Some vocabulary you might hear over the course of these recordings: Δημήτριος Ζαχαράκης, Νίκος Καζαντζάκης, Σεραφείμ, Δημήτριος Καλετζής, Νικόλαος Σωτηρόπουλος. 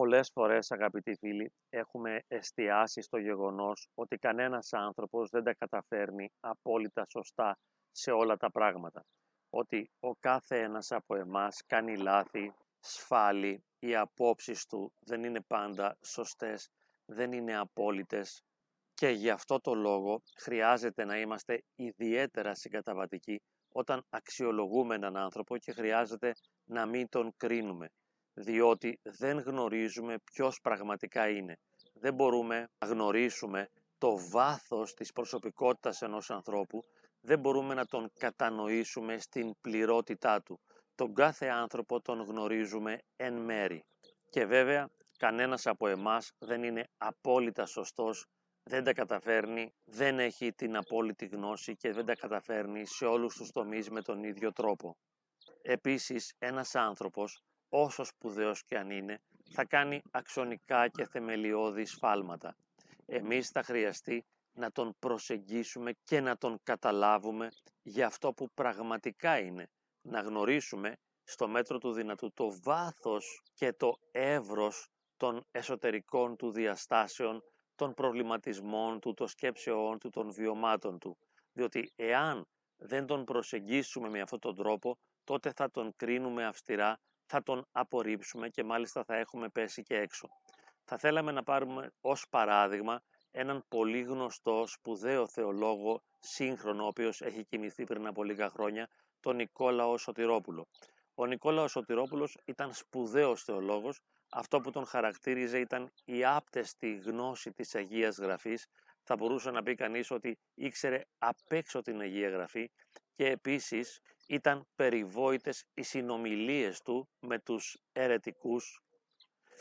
πολλές φορές, αγαπητοί φίλοι, έχουμε εστιάσει στο γεγονός ότι κανένας άνθρωπος δεν τα καταφέρνει απόλυτα σωστά σε όλα τα πράγματα. Ότι ο κάθε ένας από εμάς κάνει λάθη, σφάλει, οι απόψεις του δεν είναι πάντα σωστές, δεν είναι απόλυτες και γι' αυτό το λόγο χρειάζεται να είμαστε ιδιαίτερα συγκαταβατικοί όταν αξιολογούμε έναν άνθρωπο και χρειάζεται να μην τον κρίνουμε. Διότι δεν γνωρίζουμε ποιος πραγματικά είναι. Δεν μπορούμε να γνωρίσουμε το βάθος της προσωπικότητας ενός ανθρώπου, δεν μπορούμε να τον κατανοήσουμε στην πληρότητά του. Τον κάθε άνθρωπο τον γνωρίζουμε εν μέρη. Και βέβαια, κανένας από εμάς δεν είναι απόλυτα σωστός, δεν τα καταφέρνει, δεν έχει την απόλυτη γνώση και δεν τα καταφέρνει σε όλους τους τομείς με τον ίδιο τρόπο. Επίσης, ένας άνθρωπος, όσο σπουδαίος και αν είναι, θα κάνει αξονικά και θεμελιώδη σφάλματα. Εμείς θα χρειαστεί να τον προσεγγίσουμε και να τον καταλάβουμε για αυτό που πραγματικά είναι. Να γνωρίσουμε στο μέτρο του δυνατού το βάθος και το εύρος των εσωτερικών του διαστάσεων, των προβληματισμών του, των σκέψεών του, των βιωμάτων του. Διότι εάν δεν τον προσεγγίσουμε με αυτόν τον τρόπο, τότε θα τον κρίνουμε αυστηρά, θα τον απορρίψουμε και μάλιστα θα έχουμε πέσει και έξω. Θα θέλαμε να πάρουμε ως παράδειγμα έναν πολύ γνωστό σπουδαίο θεολόγο σύγχρονο, ο οποίος έχει κοιμηθεί πριν από λίγα χρόνια, τον Νικόλαο Σωτηρόπουλο. Ο Νικόλαος Σωτηρόπουλος ήταν σπουδαίος θεολόγος. Αυτό που τον χαρακτήριζε ήταν η άπτεστη γνώση της Αγίας Γραφής. Θα μπορούσε να πει κανείς ότι ήξερε απ' έξω την Αγία Γραφή και επίσης ήταν περιβόητες οι συνομιλίες του με τους αιρετικούς,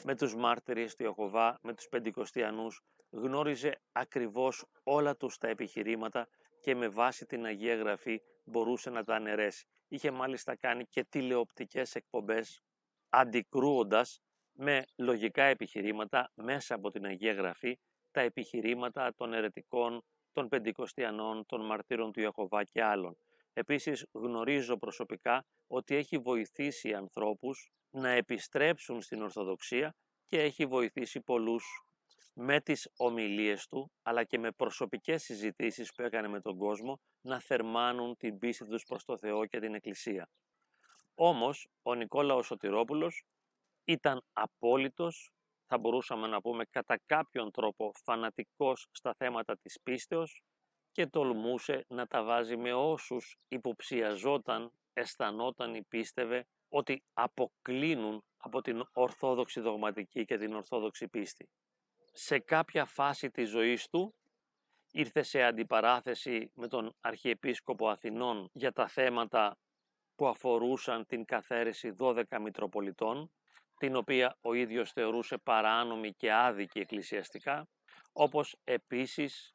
με τους μάρτυρες του Ιεχωβά, με τους πεντηκοστιανούς. Γνώριζε ακριβώς όλα τους τα επιχειρήματα και με βάση την Αγία Γραφή μπορούσε να τα αναιρέσει. Είχε μάλιστα κάνει και τηλεοπτικές εκπομπές αντικρούοντας με λογικά επιχειρήματα μέσα από την Αγία Γραφή τα επιχειρήματα των αιρετικών, των πεντηκοστιανών, των μαρτύρων του Ιεχωβά και άλλων. Επίσης γνωρίζω προσωπικά ότι έχει βοηθήσει ανθρώπους να επιστρέψουν στην Ορθοδοξία και έχει βοηθήσει πολλούς με τις ομιλίες του, αλλά και με προσωπικές συζητήσεις που έκανε με τον κόσμο, να θερμάνουν την πίστη τους προς το Θεό και την Εκκλησία. Όμως, ο Νικόλαος Σωτηρόπουλος ήταν απόλυτος, θα μπορούσαμε να πούμε κατά κάποιον τρόπο φανατικός στα θέματα της πίστεως και τολμούσε να τα βάζει με όσους υποψιαζόταν, αισθανόταν ή πίστευε ότι αποκλίνουν από την ορθόδοξη δογματική και την ορθόδοξη πίστη. Σε κάποια φάση της ζωής του ήρθε σε αντιπαράθεση με τον Αρχιεπίσκοπο Αθηνών για τα θέματα που αφορούσαν την καθαίρεση 12 Μητροπολιτών, την οποία ο ίδιος θεωρούσε παράνομη και άδικη εκκλησιαστικά, όπως επίσης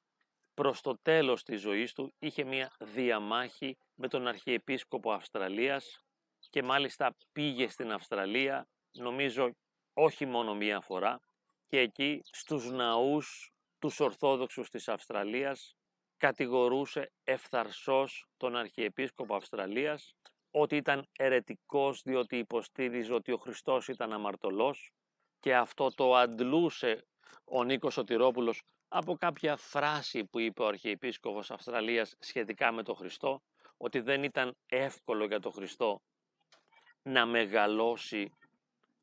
προς το τέλος της ζωής του είχε μια διαμάχη με τον Αρχιεπίσκοπο Αυστραλίας και μάλιστα πήγε στην Αυστραλία, νομίζω όχι μόνο μία φορά, και εκεί στους ναούς τους Ορθόδοξους της Αυστραλίας κατηγορούσε ευθαρσώς τον Αρχιεπίσκοπο Αυστραλίας ότι ήταν αιρετικός διότι υποστήριζε ότι ο Χριστός ήταν αμαρτωλός και αυτό το αντλούσε ο Νίκος Σωτηρόπουλος από κάποια φράση που είπε ο Αρχιεπίσκοπος Αυστραλίας σχετικά με τον Χριστό, ότι δεν ήταν εύκολο για τον Χριστό να μεγαλώσει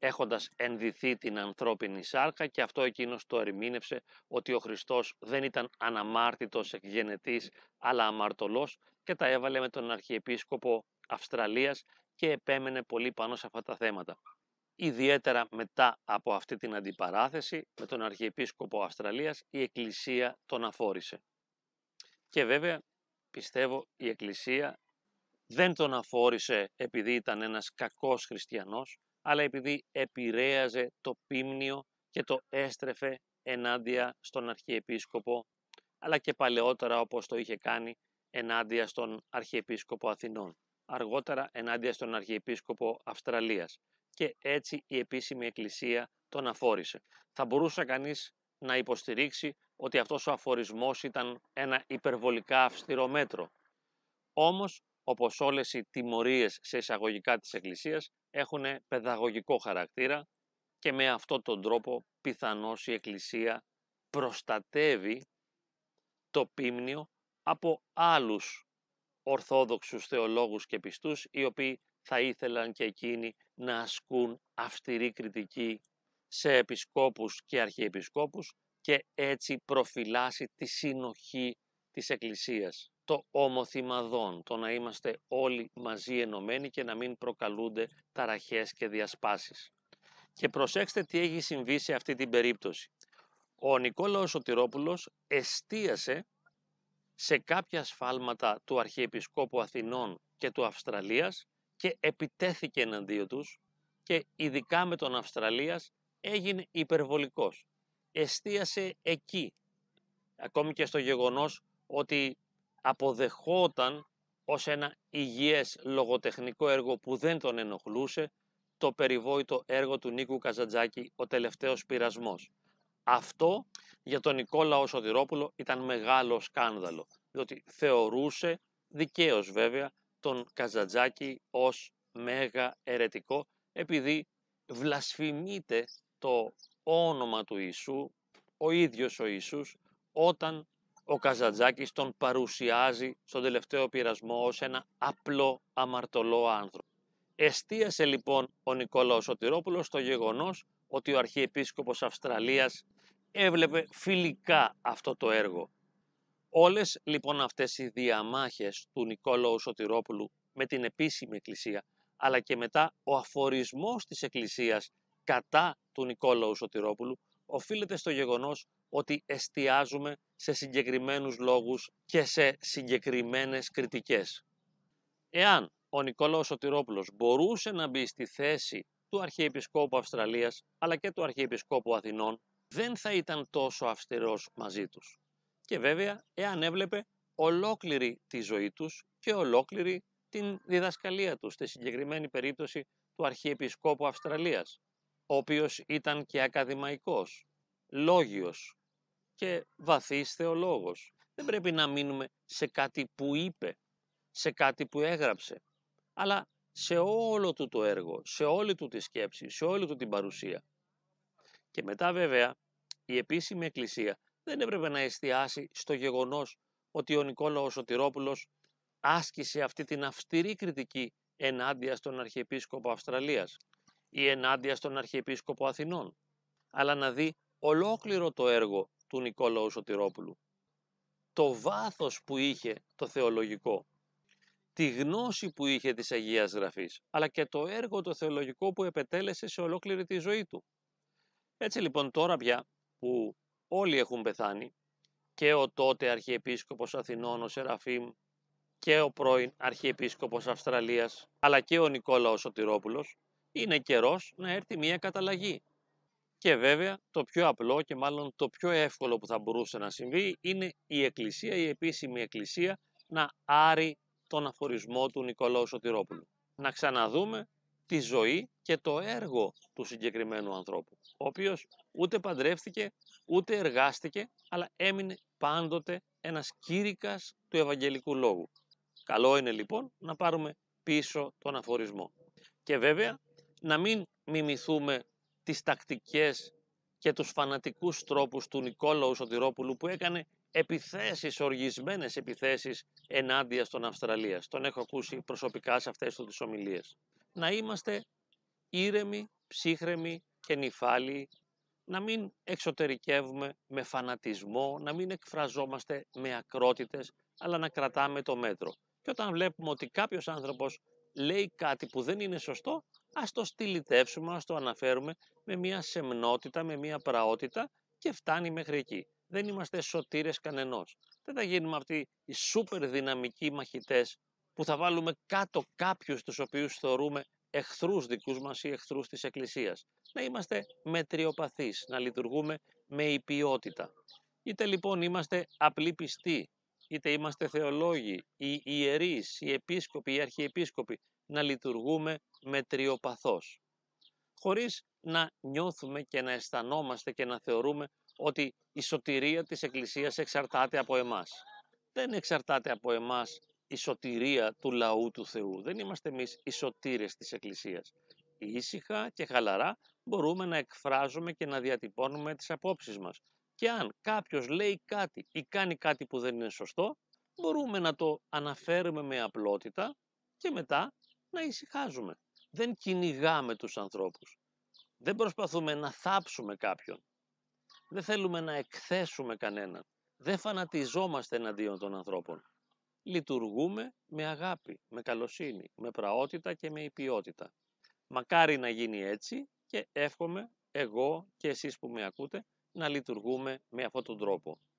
έχοντας ενδυθεί την ανθρώπινη σάρκα και αυτό εκείνος το ερμήνευσε ότι ο Χριστός δεν ήταν αναμάρτητος εκγενετής αλλά αμαρτωλός και τα έβαλε με τον Αρχιεπίσκοπο Αυστραλίας και επέμενε πολύ πάνω σε αυτά τα θέματα. Ιδιαίτερα μετά από αυτή την αντιπαράθεση με τον Αρχιεπίσκοπο Αυστραλίας η Εκκλησία τον αφόρησε. Και βέβαια πιστεύω η Εκκλησία δεν τον αφόρησε επειδή ήταν ένας κακός χριστιανός, αλλά επειδή επηρέαζε το πίμνιο και το έστρεφε ενάντια στον Αρχιεπίσκοπο, αλλά και παλαιότερα όπως το είχε κάνει ενάντια στον Αρχιεπίσκοπο Αθηνών, αργότερα ενάντια στον Αρχιεπίσκοπο Αυστραλίας. Και έτσι η επίσημη Εκκλησία τον αφόρησε. Θα μπορούσε κανείς να υποστηρίξει ότι αυτός ο αφορισμός ήταν ένα υπερβολικά αυστηρό μέτρο. Όμως, όπως όλες οι τιμωρίες σε εισαγωγικά της Εκκλησίας, έχουν παιδαγωγικό χαρακτήρα και με αυτόν τον τρόπο πιθανώς η Εκκλησία προστατεύει το Πίμνιο από άλλους ορθόδοξους θεολόγους και πιστούς, οι οποίοι θα ήθελαν και εκείνοι να ασκούν αυστηρή κριτική σε επισκόπους και αρχιεπισκόπους και έτσι προφυλάσσει τη συνοχή της Εκκλησίας, το ομοθυμαδόν, το να είμαστε όλοι μαζί ενωμένοι και να μην προκαλούνται ταραχές και διασπάσεις. Και προσέξτε τι έχει συμβεί σε αυτή την περίπτωση. Ο Νικόλαος Σωτηρόπουλος εστίασε σε κάποια σφάλματα του Αρχιεπισκόπου Αθηνών και του Αυστραλίας και επιτέθηκε εναντίον τους και ειδικά με τον Αυστραλίας έγινε υπερβολικός. Εστίασε εκεί, ακόμη και στο γεγονός ότι αποδεχόταν ως ένα υγιές λογοτεχνικό έργο που δεν τον ενοχλούσε το περιβόητο έργο του Νίκου Καζαντζάκη «Ο τελευταίος πειρασμός». Αυτό για τον Νικόλαο Σωτηρόπουλο ήταν μεγάλο σκάνδαλο, διότι θεωρούσε δικαίως βέβαια τον Καζαντζάκη ως μέγα αιρετικό, επειδή βλασφημείται το όνομα του Ιησού, ο ίδιος ο Ιησούς, όταν ο Καζαντζάκης τον παρουσιάζει στον τελευταίο πειρασμό ως ένα απλό αμαρτωλό άνθρωπο. Εστίασε λοιπόν ο Νικόλαος Σωτηρόπουλος στο γεγονός ότι ο Αρχιεπίσκοπος Αυστραλίας έβλεπε φιλικά αυτό το έργο. Όλες λοιπόν αυτές οι διαμάχες του Νικόλαου Σωτηρόπουλου με την επίσημη Εκκλησία, αλλά και μετά ο αφορισμός της Εκκλησίας κατά του Νικόλαου Σωτηρόπουλου, οφείλεται στο γεγονός ότι εστιάζουμε σε συγκεκριμένους λόγους και σε συγκεκριμένες κριτικές. Εάν ο Νικόλαος Σωτηρόπουλος μπορούσε να μπει στη θέση του Αρχιεπισκόπου Αυστραλίας, αλλά και του Αρχιεπισκόπου Αθηνών, δεν θα ήταν τόσο αυστηρός μαζί τους. Και βέβαια, εάν έβλεπε ολόκληρη τη ζωή τους και ολόκληρη την διδασκαλία τους, στη συγκεκριμένη περίπτωση του Αρχιεπισκόπου Αυστραλίας, ο οποίος ήταν και ακαδημαϊκός, λόγιος και βαθύς θεολόγος. Δεν πρέπει να μείνουμε σε κάτι που είπε, σε κάτι που έγραψε, αλλά σε όλο του το έργο, σε όλη του τη σκέψη, σε όλη του την παρουσία. Και μετά βέβαια η επίσημη Εκκλησία δεν έπρεπε να εστιάσει στο γεγονός ότι ο Νικόλαος Σωτηρόπουλος άσκησε αυτή την αυστηρή κριτική ενάντια στον Αρχιεπίσκοπο Αυστραλίας ή ενάντια στον Αρχιεπίσκοπο Αθηνών, αλλά να δει ολόκληρο το έργο του Νικόλαου Σωτηρόπουλου, το βάθος που είχε το θεολογικό, τη γνώση που είχε της Αγίας Γραφής, αλλά και το έργο το θεολογικό που επετέλεσε σε ολόκληρη τη ζωή του. Έτσι λοιπόν τώρα πια που όλοι έχουν πεθάνει, και ο τότε Αρχιεπίσκοπος Αθηνών ο Σεραφείμ και ο πρώην Αρχιεπίσκοπος Αυστραλίας, αλλά και ο Νικόλαος Σωτηρόπουλος, είναι καιρός να έρθει μια καταλλαγή. Και βέβαια το πιο απλό και μάλλον το πιο εύκολο που θα μπορούσε να συμβεί είναι η Εκκλησία, η επίσημη Εκκλησία, να άρει τον αφορισμό του Νικολάου Σωτηρόπουλου. Να ξαναδούμε τη ζωή και το έργο του συγκεκριμένου ανθρώπου, ο οποίος ούτε παντρεύτηκε, ούτε εργάστηκε, αλλά έμεινε πάντοτε ένας κήρυκας του Ευαγγελικού Λόγου. Καλό είναι λοιπόν να πάρουμε πίσω τον αφορισμό. Και βέβαια να μην μιμηθούμε τις τακτικές και τους φανατικούς τρόπους του Νικόλαου Σωτηρόπουλου, που έκανε επιθέσεις, οργισμένες επιθέσεις ενάντια στον Αυστραλίας. Τον έχω ακούσει προσωπικά σε αυτές τις ομιλίες. Να είμαστε ήρεμοι, ψύχρεμοι και νηφάλιοι, να μην εξωτερικεύουμε με φανατισμό, να μην εκφραζόμαστε με ακρότητες, αλλά να κρατάμε το μέτρο. Και όταν βλέπουμε ότι κάποιος άνθρωπος λέει κάτι που δεν είναι σωστό, ας το στυλιτεύσουμε, ας το αναφέρουμε με μια σεμνότητα, με μια πραότητα και φτάνει μέχρι εκεί. Δεν είμαστε σωτήρες κανενός. Δεν θα γίνουμε αυτοί οι σούπερ δυναμικοί μαχητές που θα βάλουμε κάτω κάποιους τους οποίους θεωρούμε εχθρούς δικούς μας ή εχθρούς της Εκκλησίας. Να είμαστε μετριοπαθείς, να λειτουργούμε με υπιότητα. Είτε λοιπόν είμαστε απλοί πιστοί, είτε είμαστε θεολόγοι, οι ιερείς, οι επίσκοποι, οι αρχιεπίσκοποι, να λειτουργούμε μετριοπαθώς, χωρίς να νιώθουμε και να αισθανόμαστε και να θεωρούμε ότι η σωτηρία της Εκκλησίας εξαρτάται από εμάς. Δεν εξαρτάται από εμάς η σωτηρία του λαού του Θεού. Δεν είμαστε εμείς οι σωτήρες της Εκκλησίας. ήσυχα και χαλαρά μπορούμε να εκφράζουμε και να διατυπώνουμε τις απόψεις μας. Και αν κάποιος λέει κάτι ή κάνει κάτι που δεν είναι σωστό, μπορούμε να το αναφέρουμε με απλότητα και μετά να ησυχάζουμε. Δεν κυνηγάμε τους ανθρώπους. Δεν προσπαθούμε να θάψουμε κάποιον. Δεν θέλουμε να εκθέσουμε κανέναν. Δεν φανατιζόμαστε εναντίον των ανθρώπων. Λειτουργούμε με αγάπη, με καλοσύνη, με πραότητα και με υπιότητα. Μακάρι να γίνει έτσι και εύχομαι εγώ και εσείς που με ακούτε να λειτουργούμε με αυτόν τον τρόπο.